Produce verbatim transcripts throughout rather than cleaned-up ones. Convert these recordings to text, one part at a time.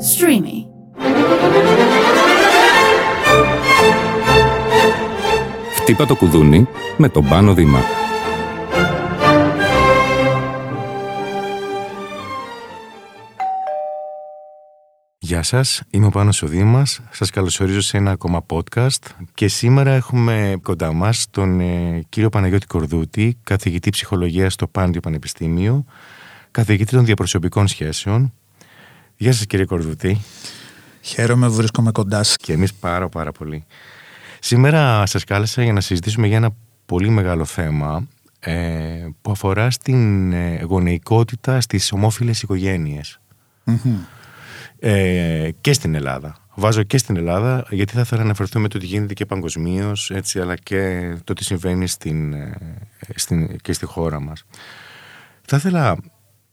Streamy. Χτύπα το κουδούνι με τον Πάνο Δήμα. Γεια σας, είμαι ο Πάνος ο Δήμας, σας καλωσορίζω σε ένα ακόμα podcast και σήμερα έχουμε κοντά μας τον ε, κύριο Παναγιώτη Κορδούτη, καθηγητή ψυχολογίας στο Πάντιο Πανεπιστήμιο, καθηγητή των διαπροσωπικών σχέσεων. Γεια σας κύριε Κορδούτη. Χαίρομαι που βρίσκομαι κοντά σας. Και εμείς πάρα πάρα πολύ. Σήμερα σας κάλεσα για να συζητήσουμε για ένα πολύ μεγάλο θέμα ε, που αφορά στην ε, γονεϊκότητα στις ομόφυλες οικογένειες. Mm-hmm. Ε, και στην Ελλάδα. Βάζω και στην Ελλάδα, γιατί θα ήθελα να αναφερθούμε το τι γίνεται και παγκοσμίως, έτσι, αλλά και το τι συμβαίνει στην, στην, και στη χώρα μας. Θα ήθελα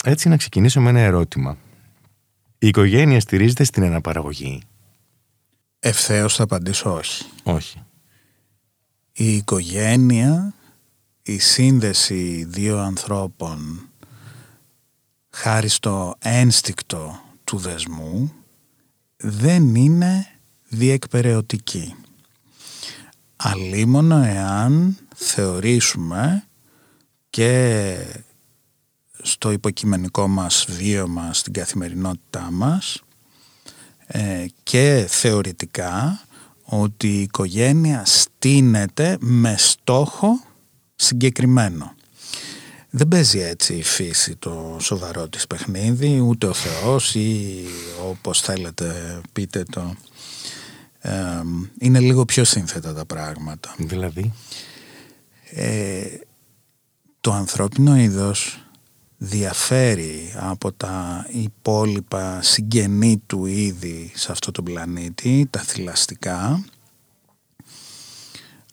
έτσι να ξεκινήσω με ένα ερώτημα. Η οικογένεια στηρίζεται στην αναπαραγωγή? Ευθέως θα απαντήσω όχι. Όχι. Η οικογένεια, η σύνδεση δύο ανθρώπων χάρη στο ένστικτο του δεσμού, δεν είναι διεκπεραιωτική. Αλλήμονο εάν θεωρήσουμε και στο υποκειμενικό μας βίωμα, στην καθημερινότητά μας και θεωρητικά, ότι η οικογένεια στείνεται με στόχο συγκεκριμένο. Δεν παίζει έτσι η φύση το σοβαρό της παιχνίδι, ούτε ο Θεός ή όπως θέλετε πείτε το. Ε, είναι λίγο πιο σύνθετα τα πράγματα. Δηλαδή? Ε, το ανθρώπινο είδος διαφέρει από τα υπόλοιπα συγγενή του είδη σε αυτό τον πλανήτη, τα θηλαστικά,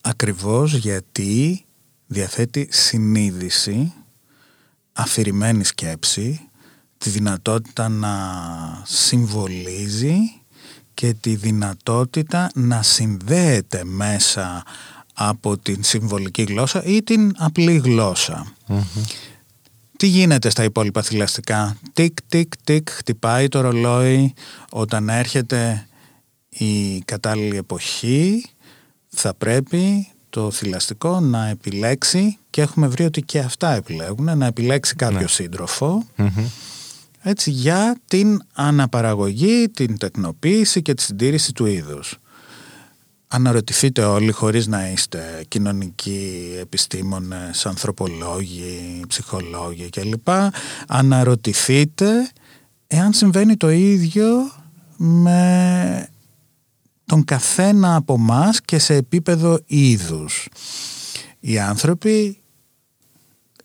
ακριβώς γιατί διαθέτει συνείδηση, αφηρημένη σκέψη, τη δυνατότητα να συμβολίζει και τη δυνατότητα να συνδέεται μέσα από την συμβολική γλώσσα ή την απλή γλώσσα. Mm-hmm. Τι γίνεται στα υπόλοιπα θηλαστικά? Τικ, τικ, τικ, χτυπάει το ρολόι. Όταν έρχεται η κατάλληλη εποχή θα πρέπει το θηλαστικό να επιλέξει, και έχουμε βρει ότι και αυτά επιλέγουν, να επιλέξει κάποιο ναι. σύντροφο, mm-hmm. έτσι, για την αναπαραγωγή, την τεκνοποίηση και τη συντήρηση του είδους. Αναρωτηθείτε όλοι, χωρίς να είστε κοινωνικοί επιστήμονες, ανθρωπολόγοι, ψυχολόγοι κλπ, αναρωτηθείτε εάν συμβαίνει το ίδιο με τον καθένα από μας και σε επίπεδο είδους. Οι άνθρωποι,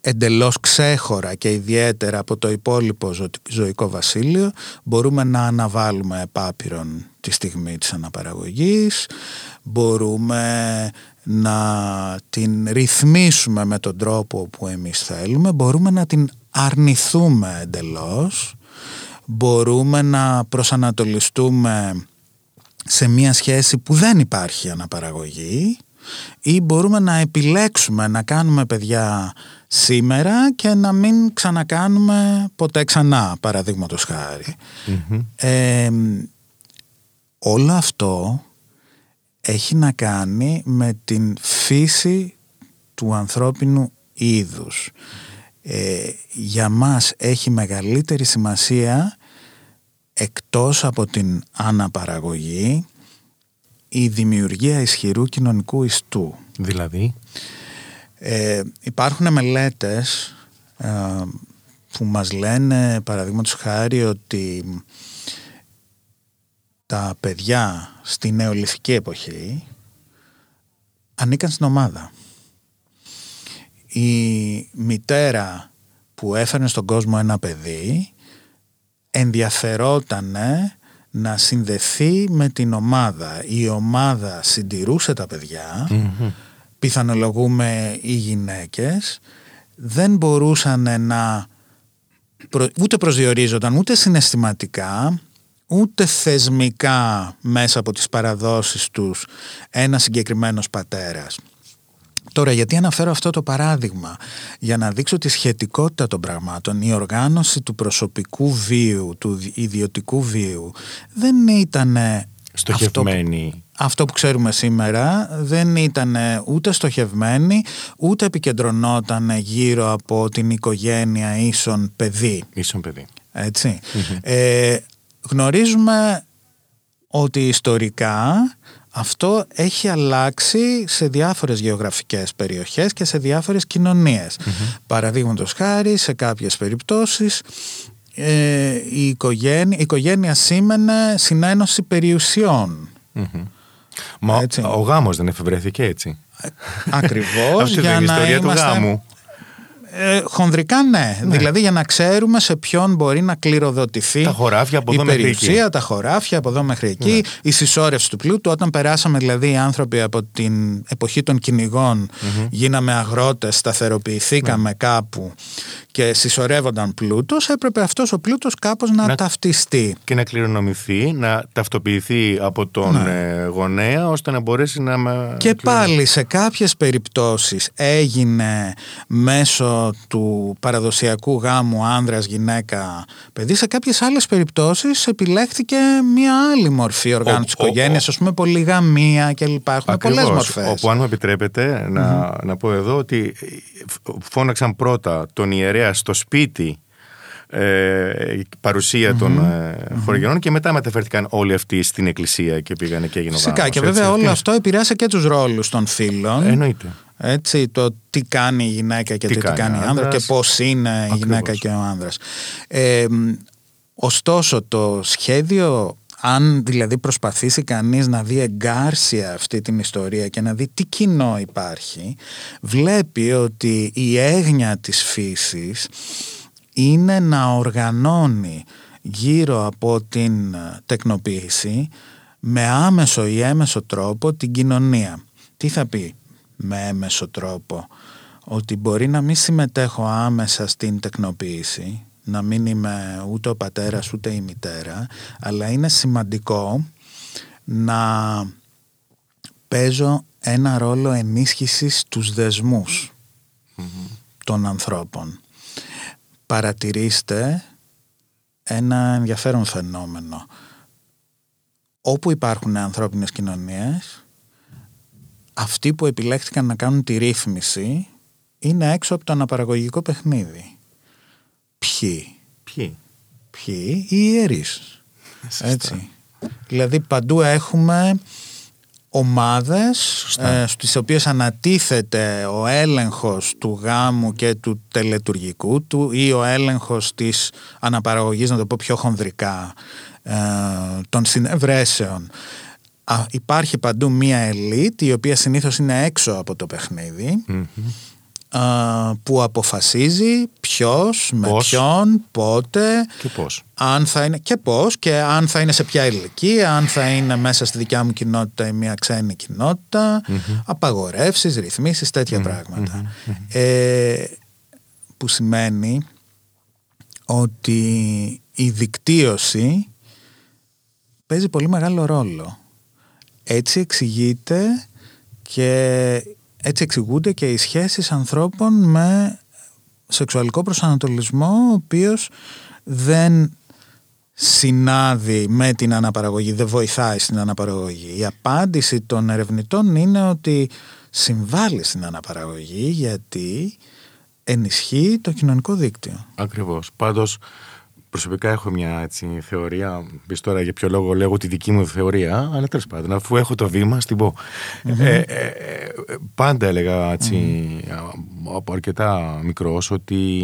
εντελώς ξέχωρα και ιδιαίτερα από το υπόλοιπο ζω... ζωικό βασίλειο, μπορούμε να αναβάλουμε επάπειρον τη στιγμή της αναπαραγωγής, μπορούμε να την ρυθμίσουμε με τον τρόπο που εμείς θέλουμε, μπορούμε να την αρνηθούμε εντελώς, μπορούμε να προσανατολιστούμε σε μια σχέση που δεν υπάρχει αναπαραγωγή, ή μπορούμε να επιλέξουμε να κάνουμε παιδιά σήμερα και να μην ξανακάνουμε ποτέ ξανά, παραδείγματος χάρη. Mm-hmm. Ε, όλο αυτό έχει να κάνει με την φύση του ανθρώπινου είδους. Ε, για μας έχει μεγαλύτερη σημασία, εκτός από την αναπαραγωγή, η δημιουργία ισχυρού κοινωνικού ιστού. Δηλαδή? Ε, υπάρχουν μελέτες ε, που μας λένε, παραδείγματος χάρη, ότι τα παιδιά στη νεολιθική εποχή ανήκαν στην ομάδα. Η μητέρα που έφερνε στον κόσμο ένα παιδί ενδιαφερότανε να συνδεθεί με την ομάδα. Η ομάδα συντηρούσε τα παιδιά, mm-hmm. πιθανολογούμε οι γυναίκες, δεν μπορούσαν να προ... ούτε προσδιορίζονταν ούτε συναισθηματικά, ούτε θεσμικά μέσα από τις παραδόσεις τους ένας συγκεκριμένος πατέρας Τώρα, γιατί αναφέρω αυτό το παράδειγμα? Για να δείξω τη σχετικότητα των πραγμάτων. Η οργάνωση του προσωπικού βίου, του ιδιωτικού βίου, δεν ήταν στοχευμένη. Αυτό που, αυτό που ξέρουμε σήμερα δεν ήταν ούτε στοχευμένη, ούτε επικεντρωνόταν γύρω από την οικογένεια ίσον παιδί. Ίσον παιδί. Έτσι. Mm-hmm. Ε, γνωρίζουμε ότι ιστορικά αυτό έχει αλλάξει σε διάφορες γεωγραφικές περιοχές και σε διάφορες κοινωνίες. Mm-hmm. Παραδείγματος χάρη, σε κάποιες περιπτώσεις ε, η, οικογένεια, η οικογένεια σήμαινε συνένωση περιουσιών. Mm-hmm. Μα έτσι. Ο γάμος δεν εφευρέθηκε έτσι? Ακριβώς. Αυτή για είναι η ιστορία του είμαστε... γάμου. Ε, χονδρικά ναι. ναι, δηλαδή για να ξέρουμε σε ποιον μπορεί να κληροδοτηθεί τα από εδώ η περιουσία, εκεί. Τα χωράφια από εδώ μέχρι εκεί, ναι. Η συσσόρευση του πλούτου. Όταν περάσαμε δηλαδή οι άνθρωποι από την εποχή των κυνηγών, mm-hmm. γίναμε αγρότες, σταθεροποιηθήκαμε mm-hmm. κάπου και συσσωρεύονταν πλούτος, έπρεπε αυτός ο πλούτος κάπως να, να ταυτιστεί. Και να κληρονομηθεί, να ταυτοποιηθεί από τον ναι. γονέα, ώστε να μπορέσει να... Και πάλι σε κάποιες περιπτώσεις έγινε μέσω του παραδοσιακού γάμου άνδρας, γυναίκα, παιδί. Σε κάποιες άλλες περιπτώσεις επιλέχθηκε μια άλλη μορφή οργάνωσης της οικογένειας, ας πούμε πολυγαμία κλπ. Έχουμε πολλές μορφές. Όπου, αν μου επιτρέπετε να, mm-hmm. να πω εδώ ότι φώναξαν πρώτα τον ιερέα στο σπίτι, ε, παρουσία mm-hmm. των ε, mm-hmm. χορηγιών, και μετά μεταφέρθηκαν όλοι αυτοί στην εκκλησία και πήγανε και έγινε ο γάμος. Φυσικά, και βέβαια έτσι, όλο αυτό επηρέασε και τους ρόλους των φίλων. Εννοείται. Έτσι, το τι κάνει η γυναίκα και τι, το τι κάνει ο άνδρας και πώς είναι ακριβώς. η γυναίκα και ο άνδρας. Ε, ωστόσο το σχέδιο, αν δηλαδή προσπαθήσει κανείς να δει εγκάρσια αυτή την ιστορία και να δει τι κοινό υπάρχει, βλέπει ότι η έγνοια της φύσης είναι να οργανώνει γύρω από την τεκνοποίηση με άμεσο ή έμεσο τρόπο την κοινωνία. Τι θα πει? Με έμεσο τρόπο ότι μπορεί να μην συμμετέχω άμεσα στην τεκνοποίηση, να μην είμαι ούτε ο πατέρας ούτε η μητέρα, αλλά είναι σημαντικό να παίζω ένα ρόλο ενίσχυσης στους δεσμούς mm-hmm. των ανθρώπων. Παρατηρήστε ένα ενδιαφέρον φαινόμενο. Όπου υπάρχουν ανθρώπινες κοινωνίες, αυτοί που επιλέχθηκαν να κάνουν τη ρύθμιση είναι έξω από το αναπαραγωγικό παιχνίδι. Ποιοι? Ποιοι? Ποιοι? Οι ιερείς. Έτσι. Δηλαδή παντού έχουμε ομάδες ε, στις οποίες ανατίθεται ο έλεγχος του γάμου και του τελετουργικού του ή ο έλεγχος της αναπαραγωγής, να το πω πιο χονδρικά, ε, των συνευρέσεων. Α, υπάρχει παντού μία ελίτ η οποία συνήθως είναι έξω από το παιχνίδι mm-hmm. α, που αποφασίζει ποιος, με πώς, ποιον, πότε και πώς. Αν θα είναι, και πώς και αν θα είναι σε ποια ηλικία, αν θα είναι μέσα στη δικιά μου κοινότητα ή μια ξένη κοινότητα, mm-hmm. απαγορεύσεις, ρυθμίσεις, τέτοια mm-hmm. πράγματα. Mm-hmm. Ε, που σημαίνει ότι η δικτύωση παίζει πολύ μεγάλο ρόλο. Έτσι εξηγείται και έτσι εξηγούνται και οι σχέσεις ανθρώπων με σεξουαλικό προσανατολισμό, ο οποίος δεν συνάδει με την αναπαραγωγή, δεν βοηθάει στην αναπαραγωγή. Η απάντηση των ερευνητών είναι ότι συμβάλλει στην αναπαραγωγή γιατί ενισχύει το κοινωνικό δίκτυο. Ακριβώς. Πάντως, προσωπικά έχω μια έτσι, θεωρία, πεις τώρα για ποιο λόγο λέγω τη δική μου θεωρία, αλλά τέλος πάντων, αφού έχω το βήμα, στην πω. Mm-hmm. Ε, ε, πάντα έλεγα έτσι, mm-hmm. από αρκετά μικρός, ότι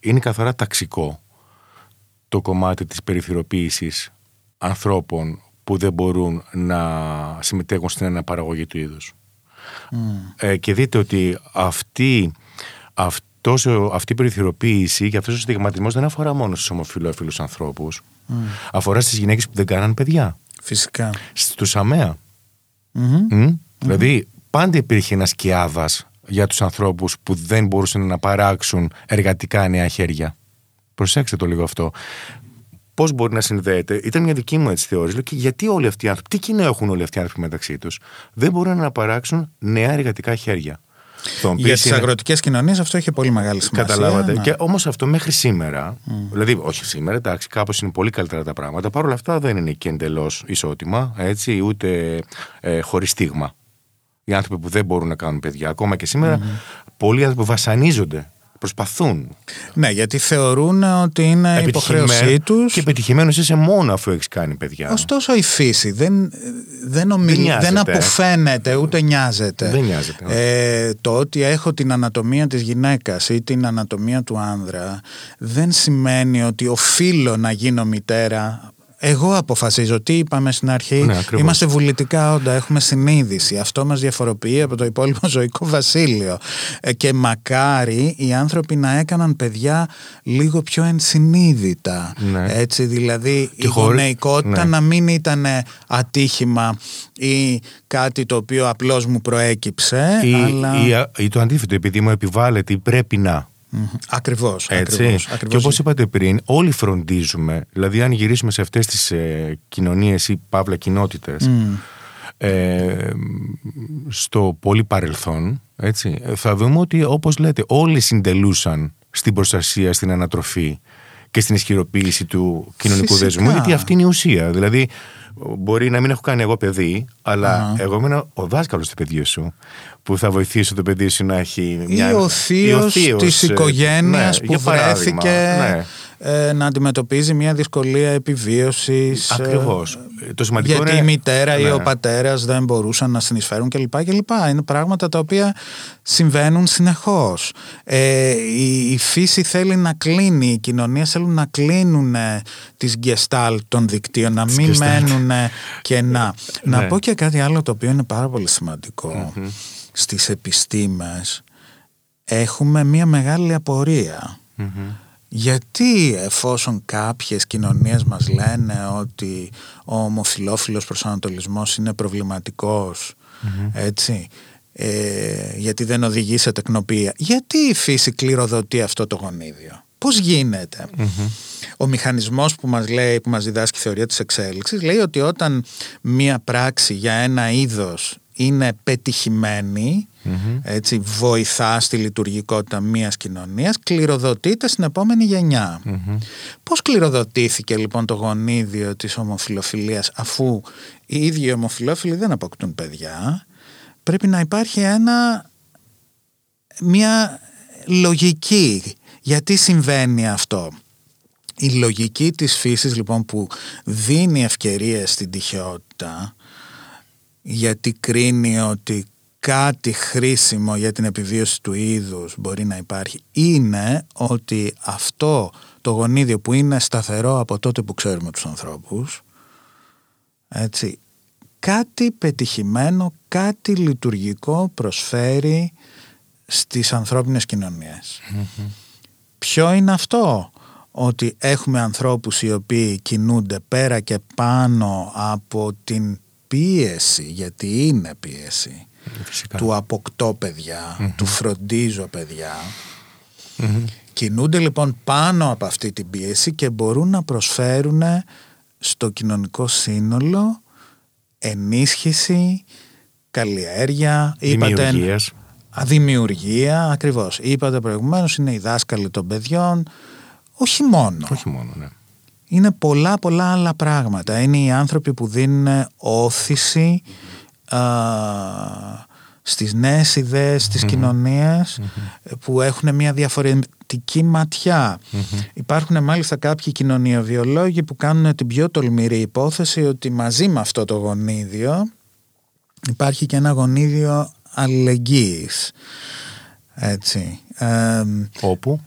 είναι καθαρά ταξικό το κομμάτι της περιθωριοποίησης ανθρώπων που δεν μπορούν να συμμετέχουν στην αναπαραγωγή του είδους. Mm. Ε, και δείτε ότι αυτή... αυτή Τόσο αυτή η περιθωριοποίηση και αυτός ο στιγματισμός δεν αφορά μόνο στους ομοφυλόφιλους ανθρώπους. Mm. Αφορά στις γυναίκες που δεν κάναν παιδιά. Φυσικά. Στους αμαία. Mm-hmm. Mm? Mm-hmm. Δηλαδή πάντα υπήρχε ένας σκιάδας για τους ανθρώπους που δεν μπορούσαν να παράξουν εργατικά νέα χέρια. Προσέξτε το λίγο αυτό. Πώς μπορεί να συνδέεται? Ήταν μια δική μου έτσι θεώρηση. Και γιατί όλοι αυτοί οι άνθρωποι, τι κοινό έχουν όλοι αυτοί οι άνθρωποι μεταξύ τους? Δεν μπορούν να παράξουν νέα εργατικά χέρια. Για τις είναι... αγροτικές κοινωνίες αυτό είχε πολύ μεγάλη σημασία. Καταλάβατε. Ναι. Και όμως αυτό μέχρι σήμερα, mm. δηλαδή όχι σήμερα, εντάξει, κάπως είναι πολύ καλύτερα τα πράγματα. Παρ' όλα αυτά δεν είναι και εντελώς ισότιμα, έτσι, ούτε ε, χωρίς στίγμα. Οι άνθρωποι που δεν μπορούν να κάνουν παιδιά, ακόμα και σήμερα, mm-hmm. πολλοί άνθρωποι βασανίζονται. Προσπαθούν. Ναι, γιατί θεωρούν ότι είναι υποχρέωσή τους. Και πετυχημένος είσαι μόνο αφού έχεις κάνει παιδιά. Ωστόσο η φύση δεν, δεν, ομιλεί, δεν, δεν αποφαίνεται ούτε νοιάζεται. Δεν νοιάζεται. Ε, το ότι έχω την ανατομία της γυναίκας ή την ανατομία του άνδρα δεν σημαίνει ότι οφείλω να γίνω μητέρα. Εγώ αποφασίζω. Τι είπαμε στην αρχή. Ναι, είμαστε βουλητικά όντα, έχουμε συνείδηση. Αυτό μας διαφοροποιεί από το υπόλοιπο ζωικό βασίλειο. Και μακάρι οι άνθρωποι να έκαναν παιδιά λίγο πιο ενσυνείδητα. Ναι. Έτσι, δηλαδή και η γονεϊκότητα χωρίς... ναι. να μην ήταν ατύχημα ή κάτι το οποίο απλώς μου προέκυψε. Ή, αλλά... ή, ή το αντίθετο, επειδή μου επιβάλλεται ή πρέπει να. Ακριβώς, ακριβώς, ακριβώς. Και όπως είπατε πριν, όλοι φροντίζουμε. Δηλαδή αν γυρίσουμε σε αυτές τις ε, κοινωνίες ή παύλα κοινότητες mm. ε, στο πολύ παρελθόν, έτσι, θα δούμε ότι όπως λέτε όλοι συντελούσαν στην προστασία, στην ανατροφή και στην ισχυροποίηση του κοινωνικού Φυσικά. δεσμού. Γιατί αυτή είναι η ουσία. Δηλαδή μπορεί να μην έχω κάνει εγώ παιδί, αλλά uh-huh. εγώ είμαι ο δάσκαλος του παιδιού σου που θα βοηθήσω το παιδί σου να έχει μια... Ή ο θείος της οικογένειας, ναι, που βρέθηκε ναι. ε, να αντιμετωπίζει μια δυσκολία επιβίωσης. Ακριβώς. Ε, το σημαντικό γιατί είναι... η μητέρα ναι. ή ο πατέρας δεν μπορούσαν να συνεισφέρουν κλπ. κλπ. Είναι πράγματα τα οποία συμβαίνουν συνεχώς. Ε, η, η φύση θέλει να κλείνει, οι κοινωνίες θέλουν να κλείνουν τις γκεστάλ των δικτύων, να τις μην γκεστάλ. μένουν κενά. Ναι. Να πω και κάτι άλλο το οποίο είναι πάρα πολύ σημαντικό. Mm-hmm. Στις επιστήμες έχουμε μια μεγάλη απορία. Mm-hmm. Γιατί εφόσον κάποιες κοινωνίες μας λένε ότι ο ομοφυλόφιλος προσανατολισμός είναι προβληματικός, mm-hmm. έτσι, ε, γιατί δεν οδηγεί σε τεκνοποιία, γιατί η φύση κληροδοτεί αυτό το γονίδιο? Πώς γίνεται? Mm-hmm. Ο μηχανισμός που μας λέει, που μας διδάσκει η θεωρία της εξέλιξης, λέει ότι όταν μια πράξη για ένα είδος είναι πετυχημένη, mm-hmm. έτσι, βοηθά στη λειτουργικότητα μιας κοινωνίας, κληροδοτείται στην επόμενη γενιά. Mm-hmm. Πώς κληροδοτήθηκε λοιπόν το γονίδιο της ομοφυλοφιλίας, αφού οι ίδιοι οι ομοφυλόφιλοι δεν αποκτούν παιδιά? Πρέπει να υπάρχει ένα, μια λογική. Γιατί συμβαίνει αυτό? Η λογική της φύσης λοιπόν που δίνει ευκαιρίες στην τυχαιότητα, γιατί κρίνει ότι κάτι χρήσιμο για την επιβίωση του είδους μπορεί να υπάρχει, είναι ότι αυτό το γονίδιο που είναι σταθερό από τότε που ξέρουμε τους ανθρώπους, έτσι, κάτι πετυχημένο, κάτι λειτουργικό προσφέρει στις ανθρώπινες κοινωνίες. Mm-hmm. Ποιο είναι αυτό? Ότι έχουμε ανθρώπους οι οποίοι κινούνται πέρα και πάνω από την πίεση, γιατί είναι πίεση, Φυσικά. του αποκτώ παιδιά, mm-hmm. του φροντίζω παιδιά. Mm-hmm. Κινούνται λοιπόν πάνω από αυτή την πίεση και μπορούν να προσφέρουν στο κοινωνικό σύνολο ενίσχυση, καλλιέργεια, δημιουργίας. Είπατε, δημιουργία, ακριβώς. Είπατε προηγουμένως, είναι οι δάσκαλοι των παιδιών, όχι μόνο. Όχι μόνο, ναι. Είναι πολλά πολλά άλλα πράγματα. Είναι οι άνθρωποι που δίνουν όθηση α, στις νέες ιδέες, στις mm-hmm. κοινωνίες, mm-hmm. που έχουν μια διαφορετική ματιά. Mm-hmm. Υπάρχουν μάλιστα κάποιοι κοινωνιοβιολόγοι που κάνουν την πιο τολμηρή υπόθεση ότι μαζί με αυτό το γονίδιο υπάρχει και ένα γονίδιο αλληλεγγύης. Έτσι. Ε, Όπου...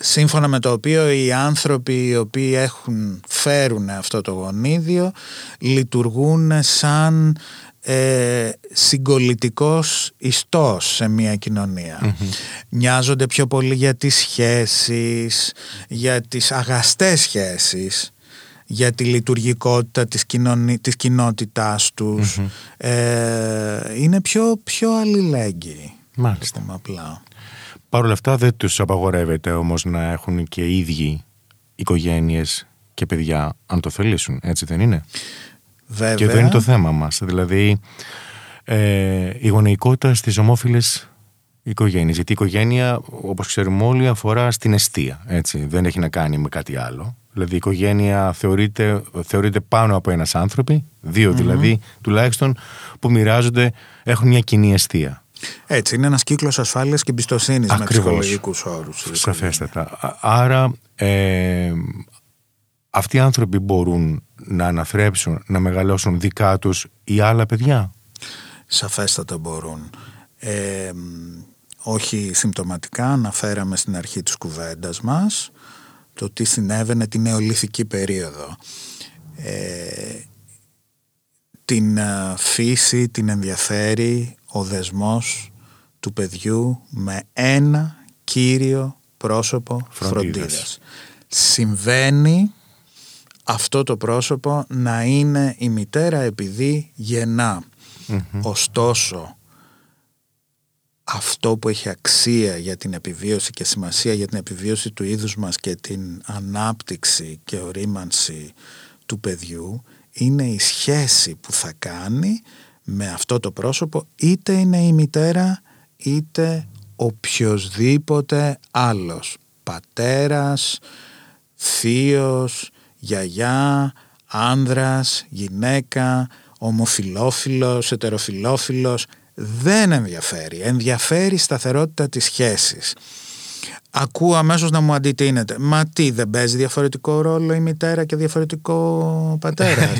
σύμφωνα με το οποίο οι άνθρωποι οι οποίοι έχουν, φέρουν αυτό το γονίδιο, λειτουργούν σαν ε, συγκολητικός ιστός σε μια κοινωνία. Mm-hmm. Μοιάζονται πιο πολύ για τις σχέσεις, για τις αγαστές σχέσεις, για τη λειτουργικότητα της, κοινωνι... της κοινότητάς τους. Mm-hmm. Ε, είναι πιο, πιο αλληλέγγυοι. Μάλιστα. Απλά. Παρ' όλα αυτά δεν τους απαγορεύεται όμως να έχουν και οι ίδιοι οικογένειες και παιδιά, αν το θελήσουν, έτσι δεν είναι? Βέβαια. Και εδώ είναι το θέμα μας. Δηλαδή ε, η γονεϊκότητα στις ομόφυλες οικογένειες. Γιατί η οικογένεια, όπως ξέρουμε όλοι, αφορά στην εστία. Έτσι. Δεν έχει να κάνει με κάτι άλλο. Δηλαδή η οικογένεια θεωρείται, θεωρείται πάνω από ένας άνθρωποι, δύο mm-hmm. δηλαδή τουλάχιστον, που μοιράζονται, έχουν μια κοινή εστία. Έτσι, είναι ένας κύκλος ασφάλειας και εμπιστοσύνης με ψυχολογικούς όρους. Σαφέστατα. Άρα ε, αυτοί οι άνθρωποι μπορούν να αναθρέψουν, να μεγαλώσουν δικά τους ή άλλα παιδιά. Σαφέστατα μπορούν. Ε, όχι συμπτωματικά, αναφέραμε στην αρχή της κουβέντας μας το τι συνέβαινε την νεολιθική περίοδο. Ε, την φύση την ενδιαφέρει ο δεσμός του παιδιού με ένα κύριο πρόσωπο φροντίδας. φροντίδας. Συμβαίνει αυτό το πρόσωπο να είναι η μητέρα επειδή γεννά. Mm-hmm. Ωστόσο, αυτό που έχει αξία για την επιβίωση και σημασία για την επιβίωση του είδους μας και την ανάπτυξη και ορίμανση του παιδιού είναι η σχέση που θα κάνει με αυτό το πρόσωπο, είτε είναι η μητέρα είτε οποιοσδήποτε άλλος, πατέρας, θείος, γιαγιά, άνδρας, γυναίκα, ομοφιλόφιλος, ετεροφιλόφιλος, δεν ενδιαφέρει. Ενδιαφέρει η σταθερότητα της σχέσης. Ακούω αμέσως να μου αντιτείνεται. Μα τι, δεν παίζει διαφορετικό ρόλο η μητέρα και διαφορετικό πατέρας?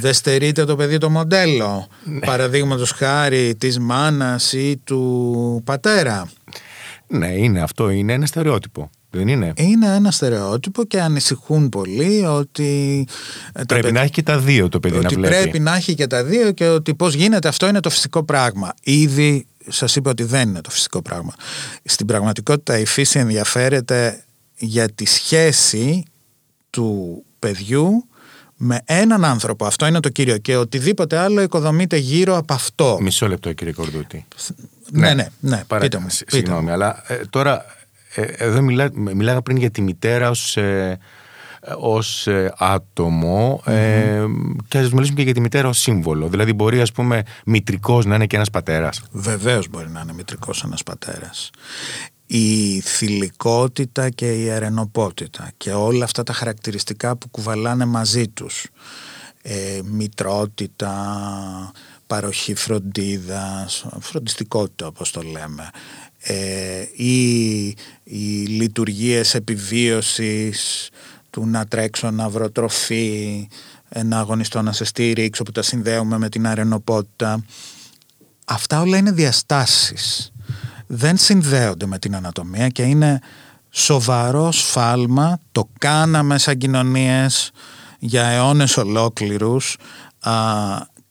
Δεν στερείται το παιδί το μοντέλο, παραδείγματος χάρη της μάνας ή του πατέρα? Ναι, είναι αυτό, είναι ένα στερεότυπο. Δεν είναι. Είναι ένα στερεότυπο και ανησυχούν πολλοί ότι πρέπει παιδί... να έχει και τα δύο το παιδί, ότι να βλέπει. Πρέπει να έχει και τα δύο και ότι πώς γίνεται αυτό είναι το φυσικό πράγμα. Ήδη σας είπα ότι δεν είναι το φυσικό πράγμα. Στην πραγματικότητα η φύση ενδιαφέρεται για τη σχέση του παιδιού με έναν άνθρωπο. Αυτό είναι το κύριο και οτιδήποτε άλλο οικοδομείται γύρω από αυτό. Μισό λεπτό, κύριε Κορδούτη. Ναι, ναι, ναι, ναι. Παρά... πείτε μου. Συγγνώμη, πείτε. αλλά ε, τώρα... Εδώ μιλά, μιλάγα πριν για τη μητέρα ως, ε, ως ε, άτομο ε, mm-hmm. και ας μιλήσουμε και για τη μητέρα ως σύμβολο. Δηλαδή μπορεί, ας πούμε, μητρικός να είναι και ένας πατέρας. Βεβαίως μπορεί να είναι μητρικός ένας πατέρας. Η θηλυκότητα και η αρενοπότητα και όλα αυτά τα χαρακτηριστικά που κουβαλάνε μαζί τους. Ε, μητρότητα, παροχή φροντίδας, φροντιστικότητα όπως το λέμε. Ε, ή οι λειτουργίες επιβίωσης του να τρέξω να βρω τροφή, να αγωνιστώ να σε στηρίξω, που τα συνδέουμε με την αρενοπότητα. Αυτά όλα είναι διαστάσεις, δεν συνδέονται με την ανατομία και είναι σοβαρό σφάλμα. Το κάναμε σαν κοινωνίες για αιώνες ολόκληρους. Α,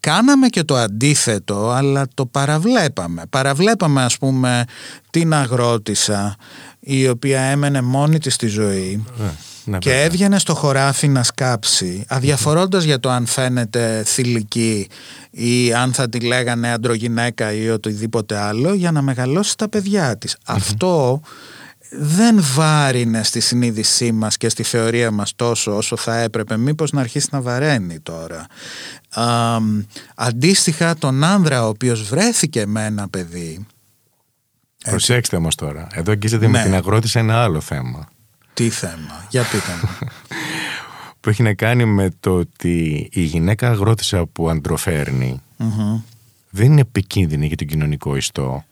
Κάναμε και το αντίθετο, αλλά το παραβλέπαμε. Παραβλέπαμε, ας πούμε, την αγρότισσα, η οποία έμενε μόνη της στη ζωή ε, και ναι, έβγαινε στο χωράφι να σκάψει, αδιαφορώντας για το αν φαίνεται θηλυκή ή αν θα τη λέγανε αντρογυναίκα ή οτιδήποτε άλλο, για να μεγαλώσει τα παιδιά της. Mm-hmm. Αυτό δεν βάρινε στη συνείδησή μας και στη θεωρία μας τόσο όσο θα έπρεπε. Μήπως να αρχίσει να βαραίνει τώρα. Α, αντίστοιχα τον άνδρα ο οποίος βρέθηκε με ένα παιδί. Προσέξτε όμως τώρα, εδώ αγγίζεται ναι. με την αγρότηση ένα άλλο θέμα. Τι θέμα, για πείτε μου. Που έχει να κάνει με το ότι η γυναίκα αγρότησα που αντροφέρνει mm-hmm. δεν είναι επικίνδυνη για τον κοινωνικό ιστό.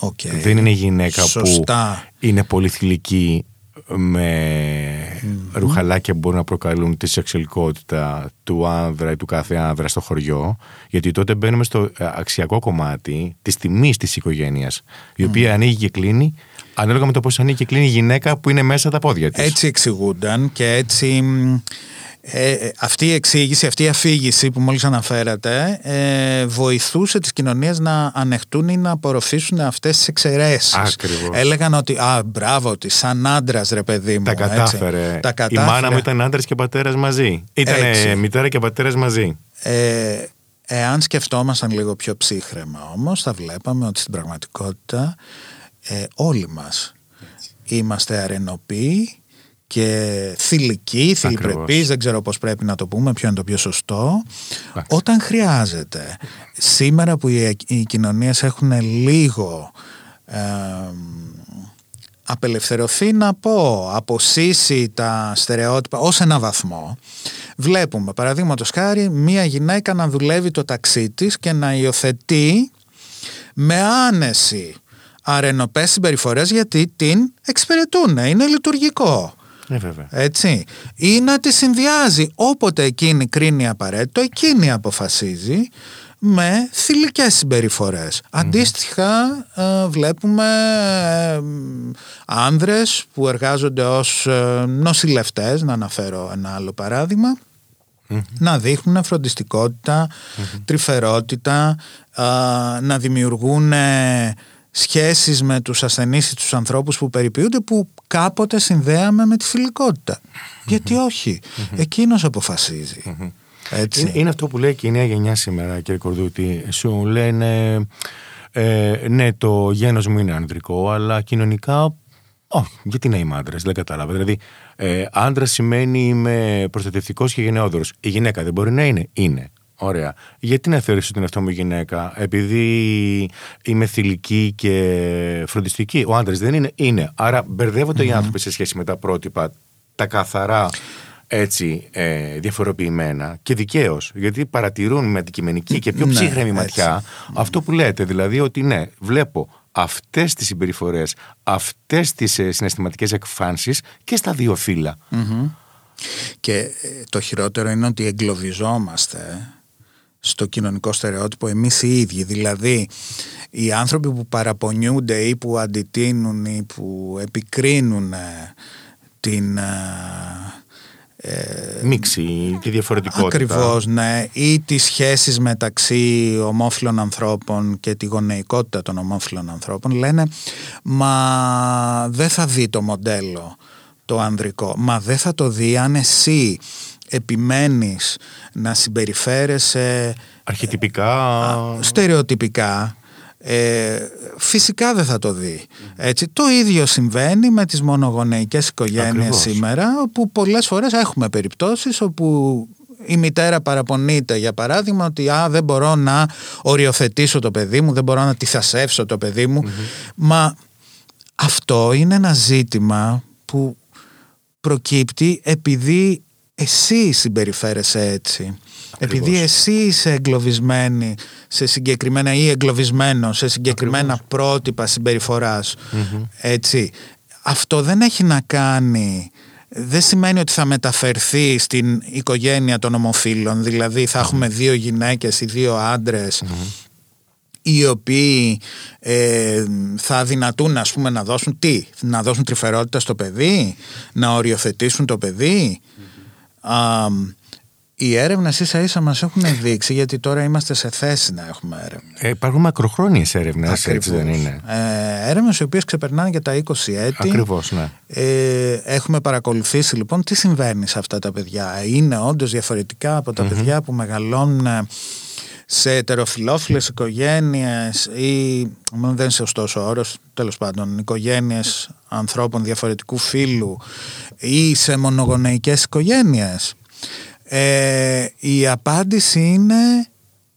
Okay. Δεν είναι γυναίκα Σωστά. που είναι πολυθυλική με mm-hmm. ρουχαλάκια που μπορούν να προκαλούν τη σεξουαλικότητα του άνδρα ή του κάθε άνδρα στο χωριό, γιατί τότε μπαίνουμε στο αξιακό κομμάτι της τιμής της οικογένειας, η οποία mm. ανοίγει και κλείνει ανάλογα με το πώς ανοίγει και κλείνει η γυναίκα που είναι μέσα τα πόδια της. Έτσι εξηγούνταν και έτσι ε, αυτή η εξήγηση, αυτή η αφήγηση που μόλις αναφέρατε ε, βοηθούσε τις κοινωνίες να ανεχτούν ή να απορροφήσουν αυτές τις εξαιρέσεις. Έλεγαν ότι α, μπράβο της, σαν άντρας ρε παιδί μου. Τα κατάφερε. Έτσι. Τα κατάφερε. Η μάνα μου ήταν άντρας και πατέρας μαζί. Ήτανε μητέρα και πατέρας μαζί. Ε, εάν σκεφτόμασταν λίγο πιο ψύχραιμα όμως, θα βλέπαμε ότι στην πραγματικότητα ε, όλοι μας έτσι. Είμαστε αρενοποιοί και θηλυκοί, θηλυπρεπείς, δεν ξέρω πώς πρέπει να το πούμε, ποιο είναι το πιο σωστό, Άκριβώς. όταν χρειάζεται. Σήμερα που οι, οι κοινωνίες έχουν λίγο ε, απελευθερωθεί, να πω, αποσύσει τα στερεότυπα ως ένα βαθμό, βλέπουμε, παραδείγματος χάρη, μία γυναίκα να δουλεύει το ταξί της και να υιοθετεί με άνεση αρενοπές συμπεριφορές, γιατί την εξυπηρετούν, είναι λειτουργικό. Ε, βέβαια. Έτσι. Ή να τη συνδυάζει όποτε εκείνη κρίνει απαραίτητο, εκείνη αποφασίζει, με θηλυκές συμπεριφορές. Mm-hmm. Αντίστοιχα ε, βλέπουμε ε, άνδρες που εργάζονται ως ε, νοσηλευτές, να αναφέρω ένα άλλο παράδειγμα, mm-hmm. να δείχνουν φροντιστικότητα, mm-hmm. τρυφερότητα, ε, να δημιουργούν ε, σχέσεις με τους ασθενείς ή τους ανθρώπους που περιποιούνται, που κάποτε συνδέαμε με τη φιλικότητα. Mm-hmm. Γιατί όχι, mm-hmm. εκείνος αποφασίζει. Mm-hmm. Έτσι. Είναι, είναι αυτό που λέει και η νέα γενιά σήμερα, κύριε Κορδούτη. Σου λένε ε, ναι, το γένος μου είναι ανδρικό, αλλά κοινωνικά όχι, γιατί να είμαι άντρας, δεν κατάλαβα. Δηλαδή ε, άντρας σημαίνει είμαι προστατευτικός και γενναιόδωρος. Η γυναίκα δεν μπορεί να είναι, είναι. Ωραία. Γιατί να θεωρήσω την αυτό μου γυναίκα, επειδή είμαι θηλυκή και φροντιστική? Ο άντρας δεν είναι, είναι. Άρα μπερδεύονται mm-hmm. οι άνθρωποι σε σχέση με τα πρότυπα, τα καθαρά έτσι ε, διαφοροποιημένα, και δικαίως, γιατί παρατηρούν με αντικειμενική και πιο ψύχρεμη ναι, ματιά έτσι. αυτό που λέτε, δηλαδή ότι ναι, βλέπω αυτές τις συμπεριφορές, αυτές τις ε, συναισθηματικές εκφάνσεις και στα δύο φύλλα. Mm-hmm. Και ε, το χειρότερο είναι ότι εγκλωβιζόμαστε στο κοινωνικό στερεότυπο εμείς οι ίδιοι. Δηλαδή, οι άνθρωποι που παραπονιούνται ή που αντιτείνουν ή που επικρίνουν ε, την... Ε, Ε, μίξη, τη διαφορετικότητα. Ακριβώς, ναι. Ή τις σχέσεις μεταξύ ομόφυλων ανθρώπων και τη γονεϊκότητα των ομόφυλων ανθρώπων, λένε μα δεν θα δει το μοντέλο το ανδρικό. Μα δεν θα το δει αν εσύ επιμένεις να συμπεριφέρεσαι αρχιτυπικά, α, στερεοτυπικά. Ε, φυσικά δεν θα το δει. Έτσι. Το ίδιο συμβαίνει με τις μονογονεϊκές οικογένειες Ακριβώς. σήμερα, όπου πολλές φορές έχουμε περιπτώσεις όπου η μητέρα παραπονείται, για παράδειγμα, ότι α, δεν μπορώ να οριοθετήσω το παιδί μου, δεν μπορώ να τυθασεύσω το παιδί μου. Mm-hmm. Μα αυτό είναι ένα ζήτημα που προκύπτει επειδή εσύ συμπεριφέρεσαι έτσι. Ακριβώς. Επειδή εσύ είσαι εγκλωβισμένη σε συγκεκριμένα ή εγκλωβισμένο σε συγκεκριμένα Ακριβώς. πρότυπα συμπεριφοράς, mm-hmm. έτσι, αυτό δεν έχει να κάνει, δεν σημαίνει ότι θα μεταφερθεί στην οικογένεια των ομοφύλων, δηλαδή θα mm-hmm. έχουμε δύο γυναίκες ή δύο άντρες mm-hmm. οι οποίοι ε, θα δυνατούν, ας πούμε, να δώσουν τι, να δώσουν τρυφερότητα στο παιδί, να οριοθετήσουν το παιδί. Mm-hmm. Α, οι έρευνες ίσα ίσα μας έχουν δείξει, γιατί τώρα είμαστε σε θέση να έχουμε έρευνες. Ε, υπάρχουν μακροχρόνιες έρευνες, έτσι δεν είναι? Ε, έρευνες οι οποίες ξεπερνάνε και τα είκοσι έτη. Ακριβώς, ναι. Ε, έχουμε παρακολουθήσει λοιπόν τι συμβαίνει σε αυτά τα παιδιά. Είναι όντως διαφορετικά από τα mm-hmm. παιδιά που μεγαλώνουν σε ετεροφιλόφιλες οικογένειες ή, δεν είναι σωστός ο όρος, τέλος πάντων, οικογένειες ανθρώπων διαφορετικού φύλου ή σε μονογονεϊκές οικογένειες. Ε, η απάντηση είναι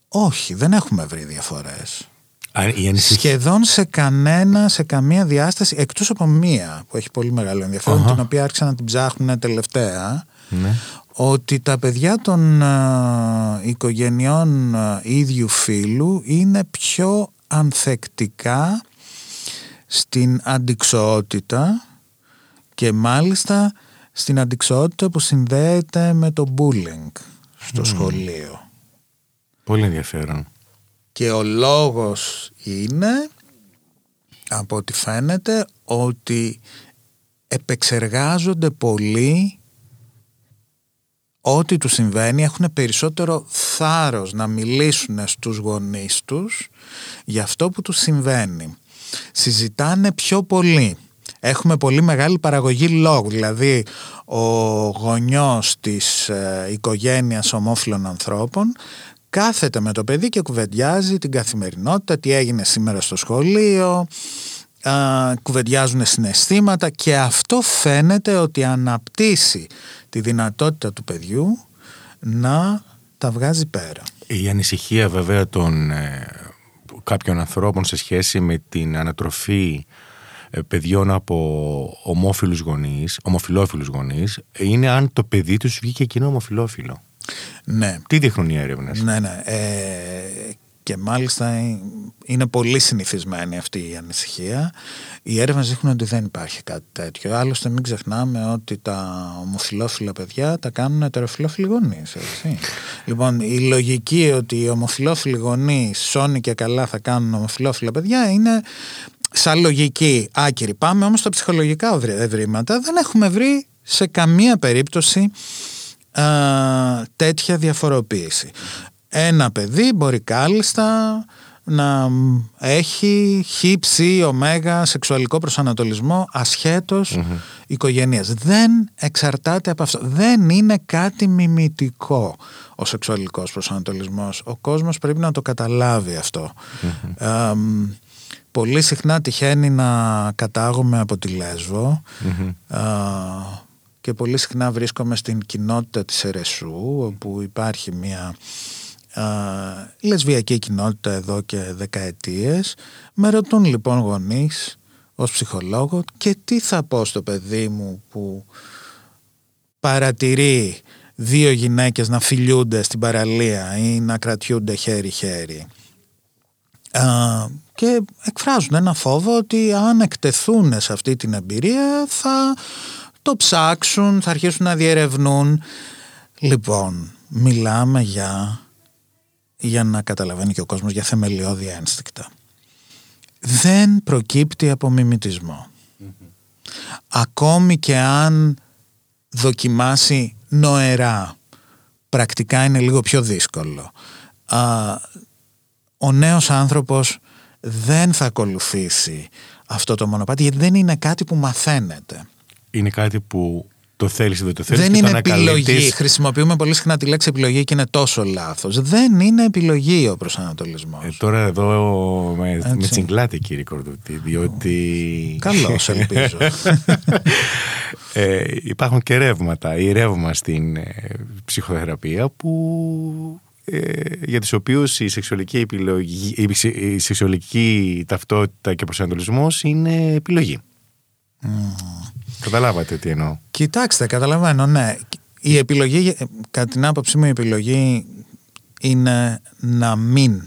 όχι, δεν έχουμε βρει διαφορές. Α, σχεδόν σε κανένα, σε καμία διάσταση, εκτός από μία που έχει πολύ μεγάλο ενδιαφέρον, uh-huh. την οποία άρχισα να την ψάχνουν τελευταία, ναι. ότι τα παιδιά των ε, οικογενειών ε, ίδιου φύλου είναι πιο ανθεκτικά στην αντιξοότητα, και μάλιστα στην αντιξοότητα που συνδέεται με το bullying στο mm. σχολείο. Πολύ ενδιαφέρον. Και ο λόγος είναι, από ό,τι φαίνεται, ότι επεξεργάζονται πολύ ό,τι τους συμβαίνει, έχουν περισσότερο θάρρος να μιλήσουν στους γονείς τους για αυτό που τους συμβαίνει. Συζητάνε πιο πολύ. Έχουμε πολύ μεγάλη παραγωγή λόγου, δηλαδή ο γονιός της οικογένειας ομόφυλων ανθρώπων κάθεται με το παιδί και κουβεντιάζει την καθημερινότητα, τι έγινε σήμερα στο σχολείο, α, κουβεντιάζουν συναισθήματα, και αυτό φαίνεται ότι αναπτύσσει τη δυνατότητα του παιδιού να τα βγάζει πέρα. Η ανησυχία βέβαια των ε, κάποιων ανθρώπων σε σχέση με την ανατροφή παιδιών από ομόφυλους γονείς, ομοφυλόφιλους γονείς, είναι αν το παιδί τους βγήκε εκείνο ομοφυλόφιλο. Ναι. Τι δείχνουν οι έρευνες? Ναι, ναι. Ε, και μάλιστα είναι πολύ συνηθισμένη αυτή η ανησυχία. Οι έρευνες δείχνουν ότι δεν υπάρχει κάτι τέτοιο. Άλλωστε μην ξεχνάμε ότι τα ομοφυλόφιλα παιδιά τα κάνουν ετεροφυλόφιλοι γονείς. Λοιπόν, η λογική ότι οι ομοφυλόφιλοι γονείς σώνει και καλά θα κάνουν ομοφυλόφιλα παιδιά είναι... σαν λογική άκυρη. Πάμε όμως στα ψυχολογικά ευρήματα. Δεν έχουμε βρει σε καμία περίπτωση α, τέτοια διαφοροποίηση. Ένα παιδί μπορεί κάλλιστα να έχει χ, ψ, ωμέγα σεξουαλικό προσανατολισμό ασχέτως mm-hmm. οικογένειας. Δεν εξαρτάται από αυτό. Δεν είναι κάτι μιμητικό ο σεξουαλικός προσανατολισμός. Ο κόσμος πρέπει να το καταλάβει αυτό. Mm-hmm. Α, Πολύ συχνά τυχαίνει να κατάγομαι από τη Λέσβο mm-hmm. α, και πολύ συχνά βρίσκομαι στην κοινότητα της Ερεσού, όπου υπάρχει μια α, λεσβιακή κοινότητα εδώ και δεκαετίες. Με ρωτούν λοιπόν γονείς ως ψυχολόγο, και τι θα πω στο παιδί μου που παρατηρεί δύο γυναίκες να φιλιούνται στην παραλία ή να κρατιούνται χέρι-χέρι. Α, και εκφράζουν ένα φόβο ότι αν εκτεθούν σε αυτή την εμπειρία θα το ψάξουν, θα αρχίσουν να διερευνούν. Λοιπόν, μιλάμε για, για να καταλαβαίνει και ο κόσμος, για θεμελιώδη ένστικτα. Δεν προκύπτει από μιμητισμό. Mm-hmm. Ακόμη και αν δοκιμάσει νοερά, πρακτικά είναι λίγο πιο δύσκολο. Α, ο νέος άνθρωπος δεν θα ακολουθήσει αυτό το μονοπάτι, γιατί δεν είναι κάτι που μαθαίνεται. Είναι κάτι που το θέλεις ή δεν το θέλεις. Δεν είναι επιλογή. Χρησιμοποιούμε πολύ συχνά τη λέξη επιλογή και είναι τόσο λάθος. Δεν είναι επιλογή ο προσανατολισμός. Ε, τώρα εδώ με, με τσιγκλάτε, κύριε Κορδούτη, διότι... Καλώς, ελπίζω. ε, υπάρχουν και ρεύματα ή ρεύμα στην ε, ψυχοθεραπεία που... για τις οποίες η σεξουαλική, επιλογή, η σεξουαλική ταυτότητα και προσανατολισμός είναι επιλογή. Mm. Καταλάβατε τι εννοώ? Κοιτάξτε, καταλαβαίνω, ναι. Η επιλογή, κατά την άποψή μου, η επιλογή είναι να μην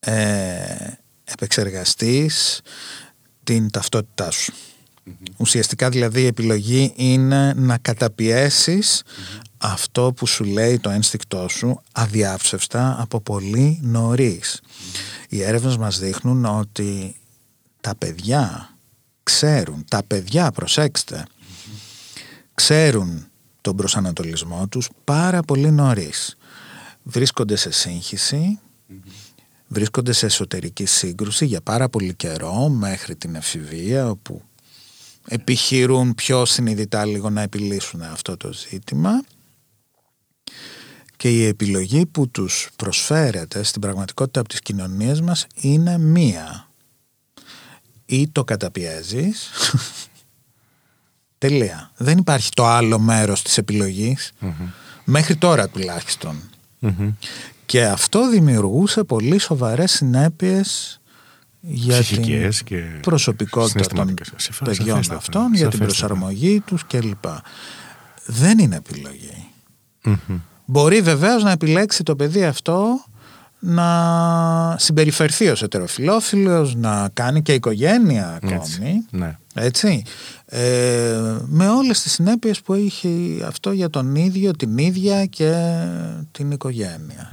ε, επεξεργαστείς την ταυτότητά σου. Mm-hmm. Ουσιαστικά δηλαδή η επιλογή είναι να καταπιέσεις mm-hmm. αυτό που σου λέει το ένστικτό σου αδιάψευστα από πολύ νωρίς. Mm. Οι έρευνες μας δείχνουν ότι τα παιδιά ξέρουν, τα παιδιά προσέξτε, mm. ξέρουν τον προσανατολισμό τους πάρα πολύ νωρίς. Βρίσκονται σε σύγχυση, mm. βρίσκονται σε εσωτερική σύγκρουση για πάρα πολύ καιρό, μέχρι την εφηβεία, όπου επιχειρούν πιο συνειδητά λίγο να επιλύσουν αυτό το ζήτημα. Και η επιλογή που τους προσφέρεται στην πραγματικότητα από τις κοινωνίες μας είναι μία. Ή το καταπιέζεις, τελεία. Δεν υπάρχει το άλλο μέρος της επιλογής, mm-hmm. μέχρι τώρα τουλάχιστον. Mm-hmm. Και αυτό δημιουργούσε πολύ σοβαρές συνέπειες για ψυχικές την και προσωπικότητα των παιδιών αυτών, αυτών για την προσαρμογή τους κλπ. Δεν είναι επιλογή. Mm-hmm. Μπορεί βεβαίως να επιλέξει το παιδί αυτό να συμπεριφερθεί ως ετεροφιλόφιλος, να κάνει και οικογένεια ακόμη, έτσι, ναι. έτσι. Ε, με όλες τις συνέπειες που είχε αυτό για τον ίδιο, την ίδια και την οικογένεια.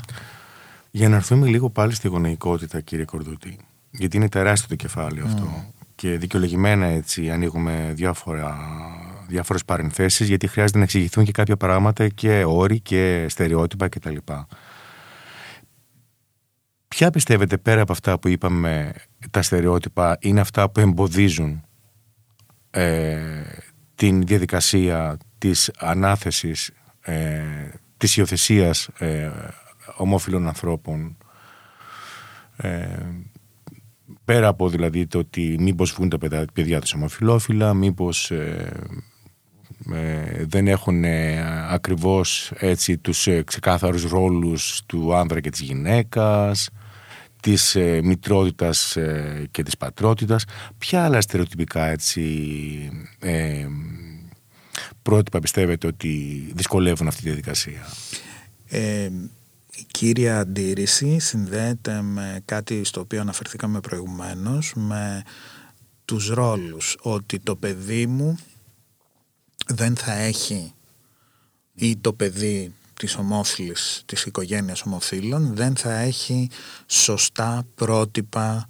Για να έρθουμε λίγο πάλι στη γονεϊκότητα, κύριε Κορδούτη, γιατί είναι τεράστιο το κεφάλαιο αυτό mm. και δικαιολογημένα έτσι ανοίγουμε διάφορα... διάφορες παρενθέσεις, γιατί χρειάζεται να εξηγηθούν και κάποια πράγματα και όροι και στερεότυπα κτλ. Ποια πιστεύετε, πέρα από αυτά που είπαμε, τα στερεότυπα είναι αυτά που εμποδίζουν ε, την διαδικασία της ανάθεσης, ε, της υιοθεσίας ε, ομόφυλων ανθρώπων? Ε, Πέρα από δηλαδή το ότι μήπως βγουν τα παιδιά, παιδιά τους ομοφυλόφιλα, μήπως ε, ε, δεν έχουν ε, ακριβώς έτσι, τους ε, ξεκάθαρους ρόλους του άνδρα και της γυναίκας, της ε, μητρότητας ε, και της πατρότητας. Ποια άλλα στερεοτυπικά έτσι, ε, πρότυπα πιστεύετε ότι δυσκολεύουν αυτή τη διαδικασία? Ε, Η κύρια αντίρρηση συνδέεται με κάτι στο οποίο αναφερθήκαμε προηγουμένως, με τους ρόλους, ότι το παιδί μου δεν θα έχει, ή το παιδί της ομόφυλης, της οικογένειας ομοφύλων δεν θα έχει σωστά πρότυπα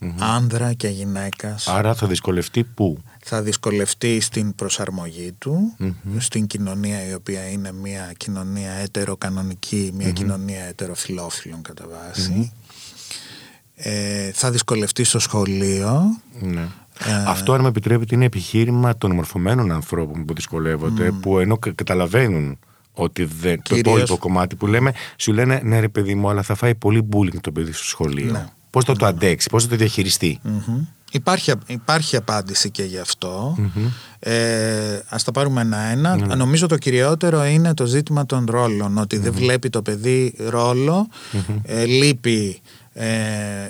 mm-hmm. άνδρα και γυναίκας. Άρα θα δυσκολευτεί πού? Θα δυσκολευτεί στην προσαρμογή του, mm-hmm. στην κοινωνία η οποία είναι μια κοινωνία ετεροκανονική, μια mm-hmm. κοινωνία ετεροφιλόφιλων κατά βάση. Mm-hmm. Ε, θα δυσκολευτεί στο σχολείο. Ναι. Ε, Αυτό, αν με επιτρέπετε, είναι επιχείρημα των μορφωμένων ανθρώπων που δυσκολεύονται, mm. που ενώ καταλαβαίνουν ότι δεν, κυρίως... το υπόλοιπο κομμάτι που λέμε, σου λένε ναι ρε παιδί μου, αλλά θα φάει πολύ bullying το παιδί στο σχολείο. Ναι. Πώς θα το αντέξει, πώς θα το διαχειριστεί. Mm-hmm. Υπάρχει, υπάρχει απάντηση και γι' αυτό. Mm-hmm. Ε, ας τα πάρουμε ένα-ένα. Mm-hmm. Νομίζω το κυριότερο είναι το ζήτημα των ρόλων. Ότι mm-hmm. δεν βλέπει το παιδί ρόλο, mm-hmm. ε, λείπει ε,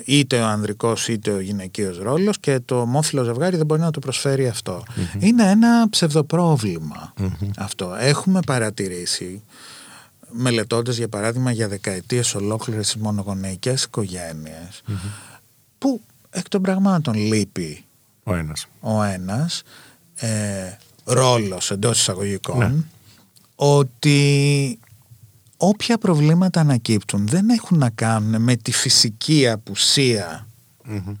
είτε ο ανδρικός είτε ο γυναικείος ρόλος και το ομόφυλο ζευγάρι δεν μπορεί να το προσφέρει αυτό. Mm-hmm. Είναι ένα ψευδοπρόβλημα mm-hmm. αυτό. Έχουμε παρατηρήσει μελετώντας για παράδειγμα για δεκαετίες ολόκληρες τις μονογονεϊκές οικογένειες mm-hmm. που εκ των πραγμάτων λείπει ο ένας, ο ένας ε, ρόλος εντός εισαγωγικών, ναι. ότι όποια προβλήματα ανακύπτουν δεν έχουν να κάνουν με τη φυσική απουσία mm-hmm.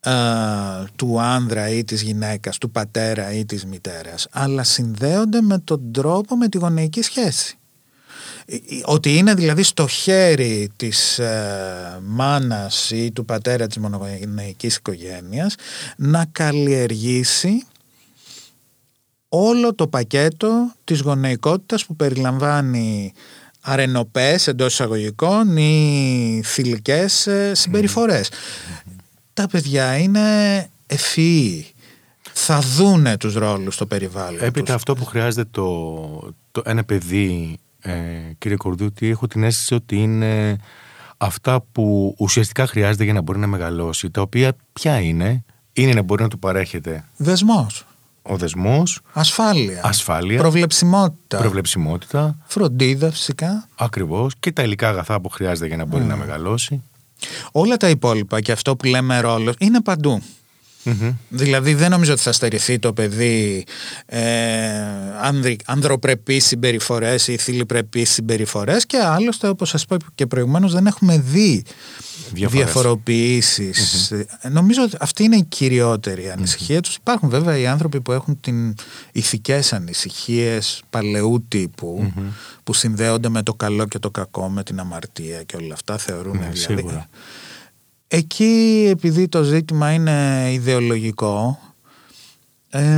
ε, του άνδρα ή της γυναίκας, του πατέρα ή της μητέρας, αλλά συνδέονται με τον τρόπο, με τη γονεϊκή σχέση. Ότι είναι δηλαδή στο χέρι της ε, μάνας ή του πατέρα της μονογονεϊκής οικογένειας να καλλιεργήσει όλο το πακέτο της γονεϊκότητας που περιλαμβάνει αρενοπές εντός εισαγωγικών ή θηλυκές ε, συμπεριφορές. Mm-hmm. Τα παιδιά είναι ευφυή. Θα δούνε τους ρόλους στο περιβάλλον. Έπειτα τους. Αυτό που χρειάζεται το, το ένα παιδί... Ε, κύριε Κορδούτη, έχω την αίσθηση ότι είναι αυτά που ουσιαστικά χρειάζεται για να μπορεί να μεγαλώσει, τα οποία ποια είναι, είναι να μπορεί να του παρέχεται δεσμός, ο δεσμός, ασφάλεια, ασφάλεια, προβλεψιμότητα, προβλεψιμότητα, φροντίδα φυσικά, ακριβώς, και τα υλικά αγαθά που χρειάζεται για να μπορεί mm. να μεγαλώσει. Όλα τα υπόλοιπα και αυτό που λέμε ρόλος είναι παντού. Mm-hmm. Δηλαδή δεν νομίζω ότι θα στερηθεί το παιδί ε, ανδροπρεπείς συμπεριφορές ή θηλυπρεπείς συμπεριφορές, και άλλωστε όπως σας πω και προηγουμένως δεν έχουμε δει Διαφορές. διαφοροποιήσεις. Mm-hmm. Νομίζω ότι αυτή είναι η κυριότερη ανησυχία mm-hmm. τους. Υπάρχουν βέβαια οι άνθρωποι που έχουν την ηθικές ανησυχίες παλαιού τύπου mm-hmm. που συνδέονται με το καλό και το κακό, με την αμαρτία και όλα αυτά, θεωρούν mm, δηλαδή. Σίγουρα. Εκεί επειδή το ζήτημα είναι ιδεολογικό, ε,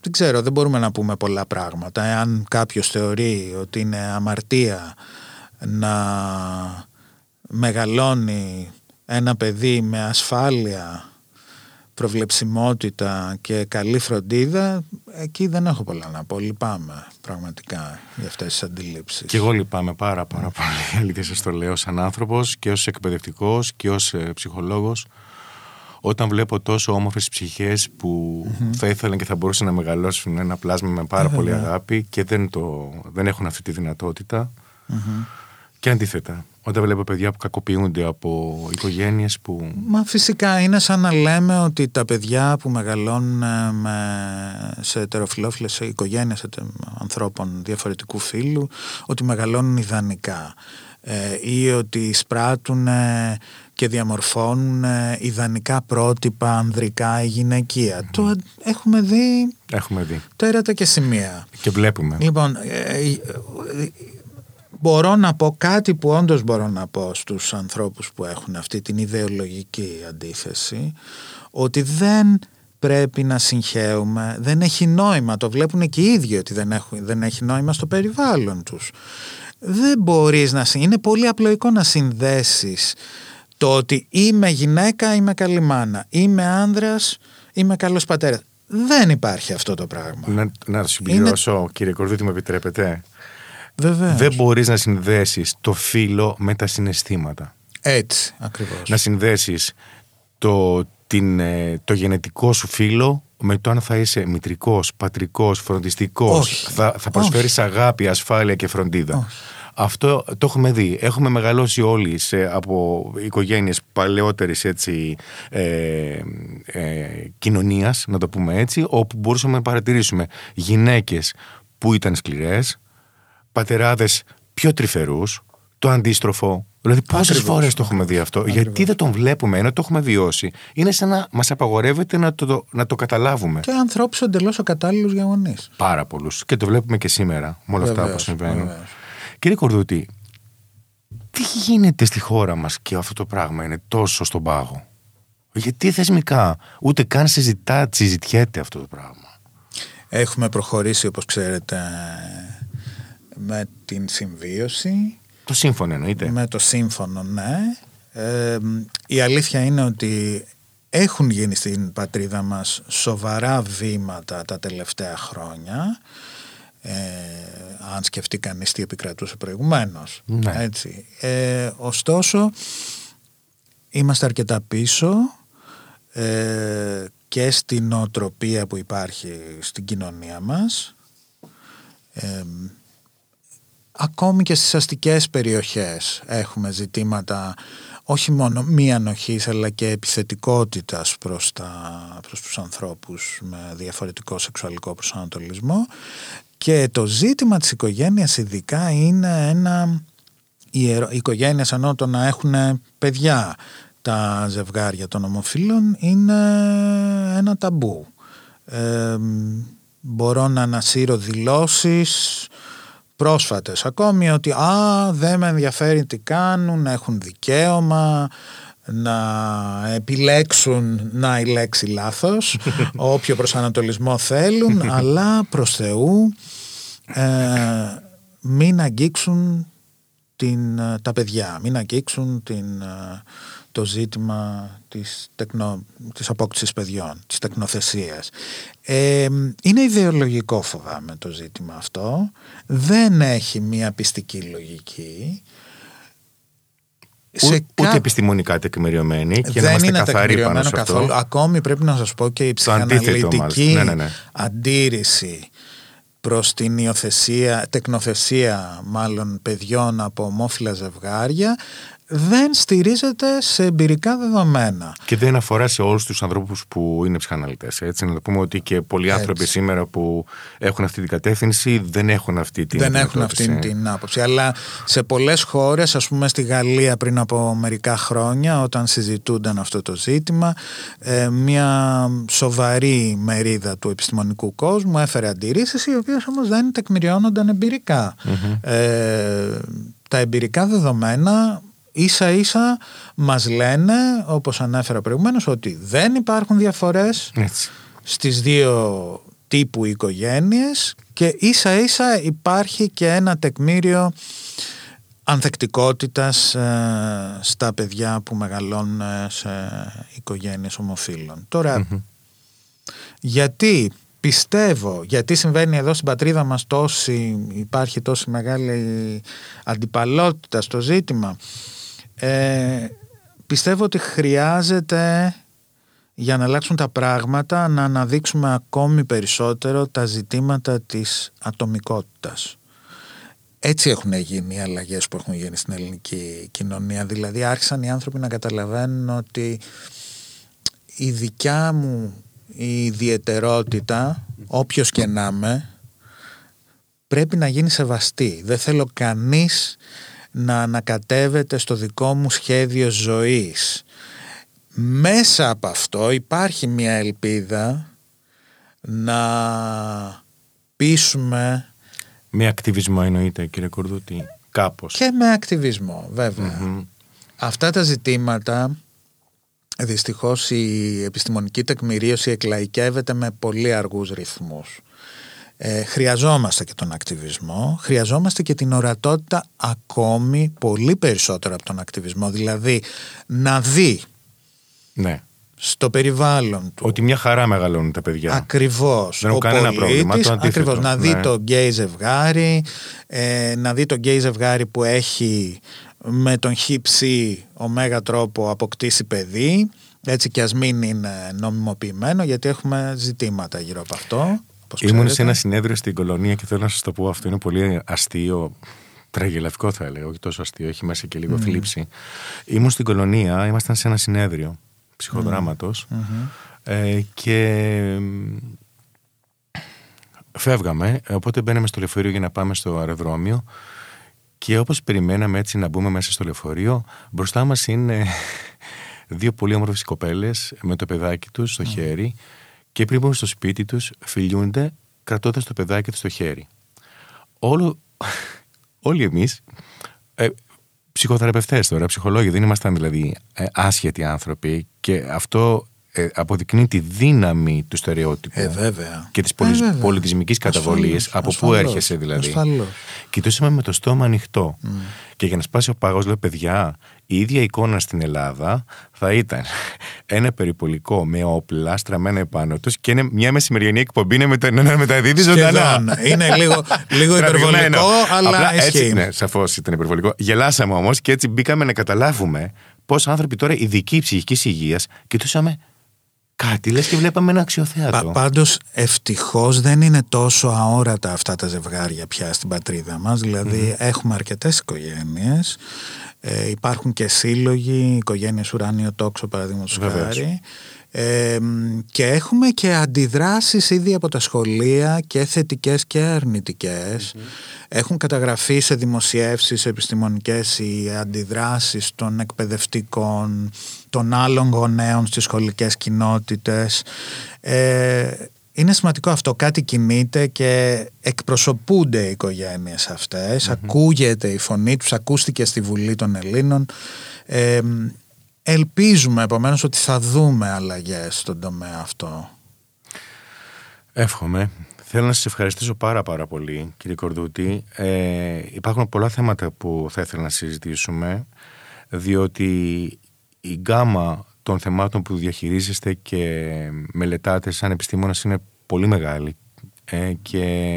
δεν ξέρω, δεν μπορούμε να πούμε πολλά πράγματα. Εάν κάποιος θεωρεί ότι είναι αμαρτία να μεγαλώνει ένα παιδί με ασφάλεια, προβλεψιμότητα και καλή φροντίδα, εκεί δεν έχω πολλά να πω. Λυπάμαι πραγματικά για αυτές τις αντιλήψεις. Και εγώ λυπάμαι πάρα πάρα πολύ, αλήθεια σας το λέω, σαν άνθρωπος και ως εκπαιδευτικός και ως ψυχολόγος, όταν βλέπω τόσο όμορφες ψυχές που mm-hmm. θα ήθελαν και θα μπορούσαν να μεγαλώσουν ένα πλάσμα με πάρα mm-hmm. πολύ αγάπη και δεν, το, δεν έχουν αυτή τη δυνατότητα mm-hmm. και αντίθετα. Όταν βλέπω παιδιά που κακοποιούνται από οικογένειες που... Μα φυσικά είναι σαν να λέμε ότι τα παιδιά που μεγαλώνουν σε ετεροφιλόφιλες, σε οικογένειες σε ανθρώπων διαφορετικού φύλου, ότι μεγαλώνουν ιδανικά ή ότι εισπράττουν και διαμορφώνουν ιδανικά πρότυπα ανδρικά ή γυναικεία. Mm-hmm. Το έχουμε δει, έχουμε δει τέρατα και σημεία. Και βλέπουμε. Λοιπόν... Ε, ε, μπορώ να πω κάτι που όντως μπορώ να πω στους ανθρώπους που έχουν αυτή την ιδεολογική αντίθεση, ότι δεν πρέπει να συγχαίουμε, δεν έχει νόημα, το βλέπουν και οι ίδιοι ότι δεν, έχουν, δεν έχει νόημα στο περιβάλλον τους. Δεν μπορείς να, είναι πολύ απλοϊκό να συνδέσεις Το ότι είμαι γυναίκα, είμαι καλή μάνα, είμαι άνδρας, είμαι καλός πατέρας. Δεν υπάρχει αυτό το πράγμα. Να, να συμπληρώσω, είναι... κύριε Κορδούτη, με επιτρέπετε. Βεβαίως. Δεν μπορείς να συνδέσεις το φύλο με τα συναισθήματα. Έτσι, ακριβώς. Να συνδέσεις το, την, το γενετικό σου φύλο με το αν θα είσαι μητρικός, πατρικός, φροντιστικός. Θα, θα προσφέρεις Όχι. αγάπη, ασφάλεια και φροντίδα. Όχι. Αυτό το έχουμε δει. Έχουμε μεγαλώσει όλοι σε, από οικογένειες παλαιότερης έτσι, ε, ε, κοινωνίας, να το πούμε έτσι, όπου μπορούσαμε να παρατηρήσουμε γυναίκες που ήταν σκληρές, πατεράδες πιο τρυφερούς, το αντίστροφο. Δηλαδή, πόσες φορές το έχουμε δει αυτό, Ακριβώς. γιατί δεν τον βλέπουμε, ενώ το έχουμε βιώσει. Είναι σαν να μας απαγορεύεται να το, να το καταλάβουμε. Και ανθρώπους εντελώς ακατάλληλους για γονείς. Πάρα πολλούς. Και το βλέπουμε και σήμερα με όλα αυτά που συμβαίνουν. Βεβαίως. Κύριε Κορδούτη, τι γίνεται στη χώρα μας και αυτό το πράγμα είναι τόσο στον πάγο? Γιατί θεσμικά ούτε καν συζητά, συζητιέται αυτό το πράγμα? Έχουμε προχωρήσει, όπως ξέρετε, με την συμβίωση. Το σύμφωνο εννοείται. Με το σύμφωνο, ναι. Ε, η αλήθεια είναι ότι έχουν γίνει στην πατρίδα μας σοβαρά βήματα τα τελευταία χρόνια. Ε, αν σκεφτεί κανείς τι επικρατούσε προηγουμένως. Ναι. Έτσι. Ε, ωστόσο, είμαστε αρκετά πίσω ε, και στην νοοτροπία που υπάρχει στην κοινωνία μας. Ε, ακόμη και στις αστικές περιοχές έχουμε ζητήματα όχι μόνο μη ανοχής αλλά και επιθετικότητας προς, τα, προς τους ανθρώπους με διαφορετικό σεξουαλικό προσανατολισμό. Και το ζήτημα της οικογένειας ειδικά είναι ένα ιερό. Οι οικογένειες, ενώ το να έχουν παιδιά τα ζευγάρια των ομοφύλων, είναι ένα ταμπού. Ε, μπορώ να ανασύρω δηλώσεις πρόσφατες ακόμη ότι «Α, δεν με ενδιαφέρει τι κάνουν, έχουν δικαίωμα». Να επιλέξουν να η λέξη λάθος όποιο προσανατολισμό θέλουν, αλλά προς Θεού ε, μην αγγίξουν την, τα παιδιά, μην αγγίξουν την, το ζήτημα της, τεκνο, της απόκτησης παιδιών, της τεκνοθεσίας. Ε, είναι ιδεολογικό, φοβάμαι, το ζήτημα αυτό. Δεν έχει μια πιστική λογική. Ούτε, κα... ούτε επιστημονικά τεκμηριωμένη, και δεν να είμαστε καθαροί πάνω σε αυτό. Καθόλου. Ακόμη πρέπει να σας πω και η ψυχαναλυτική ναι, ναι, ναι. αντίρρηση προς την υιοθεσία, τεκνοθεσία μάλλον παιδιών από ομόφυλα ζευγάρια δεν στηρίζεται σε εμπειρικά δεδομένα. Και δεν αφορά σε όλους τους ανθρώπους που είναι ψυχαναλυτές. Έτσι, να το πούμε ότι και πολλοί έτσι. άνθρωποι σήμερα που έχουν αυτή την κατεύθυνση δεν έχουν αυτή την, δεν έχουν αυτή την άποψη. Αλλά σε πολλές χώρες, ας πούμε στη Γαλλία πριν από μερικά χρόνια, όταν συζητούνταν αυτό το ζήτημα, μια σοβαρή μερίδα του επιστημονικού κόσμου έφερε αντιρρήσεις, οι οποίες όμως δεν τεκμηριώνονταν εμπειρικά. Mm-hmm. Ε, τα εμπειρικά δεδομένα ίσα ίσα μας λένε, όπως ανέφερα προηγουμένως, ότι δεν υπάρχουν διαφορές Έτσι. στις δύο τύπου οικογένειες και ίσα ίσα υπάρχει και ένα τεκμήριο ανθεκτικότητας ε, στα παιδιά που μεγαλώνουν σε οικογένειες ομοφύλων. Τώρα, mm-hmm. γιατί πιστεύω, γιατί συμβαίνει εδώ στην πατρίδα μας τόση, υπάρχει τόση μεγάλη αντιπαλότητα στο ζήτημα? Ε, πιστεύω ότι χρειάζεται, για να αλλάξουν τα πράγματα, να αναδείξουμε ακόμη περισσότερο τα ζητήματα της ατομικότητας. Έτσι έχουν γίνει οι αλλαγές που έχουν γίνει στην ελληνική κοινωνία. Δηλαδή άρχισαν οι άνθρωποι να καταλαβαίνουν ότι η δικιά μου η ιδιαιτερότητα, όποιος και να είμαι, πρέπει να γίνει σεβαστή. Δεν θέλω κανείς να ανακατεύεται στο δικό μου σχέδιο ζωής. Μέσα από αυτό υπάρχει μια ελπίδα να πείσουμε... Με ακτιβισμό εννοείται, κύριε Κορδούτη, κάπως. Και με ακτιβισμό, βέβαια. Mm-hmm. Αυτά τα ζητήματα, δυστυχώς, η επιστημονική τεκμηρίωση εκλαϊκεύεται με πολύ αργούς ρυθμούς. Ε, χρειαζόμαστε και τον ακτιβισμό, χρειαζόμαστε και την ορατότητα ακόμη πολύ περισσότερο από τον ακτιβισμό, δηλαδή να δει ναι. στο περιβάλλον του ότι μια χαρά μεγαλώνουν τα παιδιά, ακριβώς, δεν ο πολίτης, πρόβλημα, το ακριβώς, να δει ναι. το γκέι ζευγάρι, ε, να δει το γκέι ζευγάρι που έχει με τον χύψη ωμέγα τρόπο αποκτήσει παιδί, έτσι, και ας μην είναι νομιμοποιημένο, γιατί έχουμε ζητήματα γύρω από αυτό. Ήμουν σε ένα συνέδριο στην Κολωνία και θέλω να σας το πω αυτό. Είναι πολύ αστείο, τραγελαφικό θα έλεγα, όχι τόσο αστείο, έχει μέσα και λίγο mm. θλίψη. Ήμουν στην Κολωνία, ήμασταν σε ένα συνέδριο ψυχοδράματος mm. ε, και φεύγαμε, οπότε μπαίναμε στο λεωφορείο για να πάμε στο αεροδρόμιο και όπως περιμέναμε έτσι να μπούμε μέσα στο λεωφορείο, μπροστά μας είναι δύο πολύ όμορφες κοπέλες με το παιδάκι τους στο mm. χέρι. Και πριν μπουν στο σπίτι τους, φιλιούνται κρατώντας το παιδάκι τους στο χέρι. Όλο, όλοι εμείς, ε, ψυχοθεραπευτές τώρα, ψυχολόγοι, δεν ήμασταν δηλαδή ε, άσχετοι άνθρωποι, και αυτό ε, αποδεικνύει τη δύναμη του στερεότυπου ε, και της πολι, ε, πολιτισμικής καταβολής. Από πού έρχεσαι δηλαδή. Ασφαλώς. Κοιτούσαμε με το στόμα ανοιχτό. Mm. Και για να σπάσει ο παγός, λέω, παιδιά, η ίδια εικόνα στην Ελλάδα θα ήταν ένα περιπολικό με όπλα στραμμένα επάνω τους και είναι μια μεσημεριανή εκπομπή να μετα... μεταδίδει ζωντανά. Είναι λίγο, λίγο υπερβολικό, αλλά απλά, έτσι, ναι, σαφώς ήταν υπερβολικό. Γελάσαμε όμως και έτσι μπήκαμε να καταλάβουμε πώς άνθρωποι τώρα ειδικοί ψυχικής υγείας κοιτούσαμε κάτι, λες και βλέπαμε ένα αξιοθέατο. Πα, πάντως ευτυχώς δεν είναι τόσο αόρατα αυτά τα ζευγάρια πια στην πατρίδα μας. Δηλαδή mm. έχουμε αρκετές οικογένειες. Ε, υπάρχουν και σύλλογοι, οικογένειες Ουράνιο τόξο παραδείγματος χάρη, ε, και έχουμε και αντιδράσεις ήδη από τα σχολεία, και θετικές και αρνητικές. Mm-hmm. Έχουν καταγραφεί σε δημοσιεύσεις επιστημονικές οι αντιδράσεις των εκπαιδευτικών, των άλλων γονέων στις σχολικές κοινότητες. Ε, είναι σημαντικό αυτό, κάτι κινείται και εκπροσωπούνται οι οικογένειες αυτές, mm-hmm. ακούγεται η φωνή τους, ακούστηκε στη Βουλή των Ελλήνων. Ε, ελπίζουμε επομένως ότι θα δούμε αλλαγές στον τομέα αυτό. Εύχομαι. Θέλω να σας ευχαριστήσω πάρα πάρα πολύ, κύριε Κορδούτη. Ε, υπάρχουν πολλά θέματα που θα ήθελα να συζητήσουμε, διότι η γκάμα των θεμάτων που διαχειρίζεστε και μελετάτε σαν επιστήμονας είναι πολύ μεγάλη, ε, και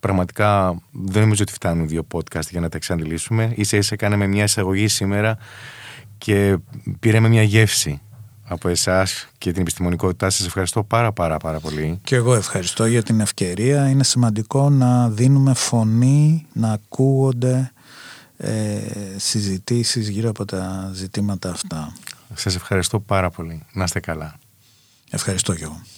πραγματικά δεν νομίζω ότι φτάνουν δύο podcast για να τα εξαντλήσουμε. Ίσα ίσα κάναμε μια εισαγωγή σήμερα και πήραμε μια γεύση από εσάς και την επιστημονικότητά σας. Ευχαριστώ πάρα πάρα πάρα πολύ. Και εγώ ευχαριστώ για την ευκαιρία. Είναι σημαντικό να δίνουμε φωνή, να ακούγονται ε, συζητήσεις γύρω από τα ζητήματα αυτά. Σας ευχαριστώ πάρα πολύ. Να είστε καλά. Ευχαριστώ και εγώ.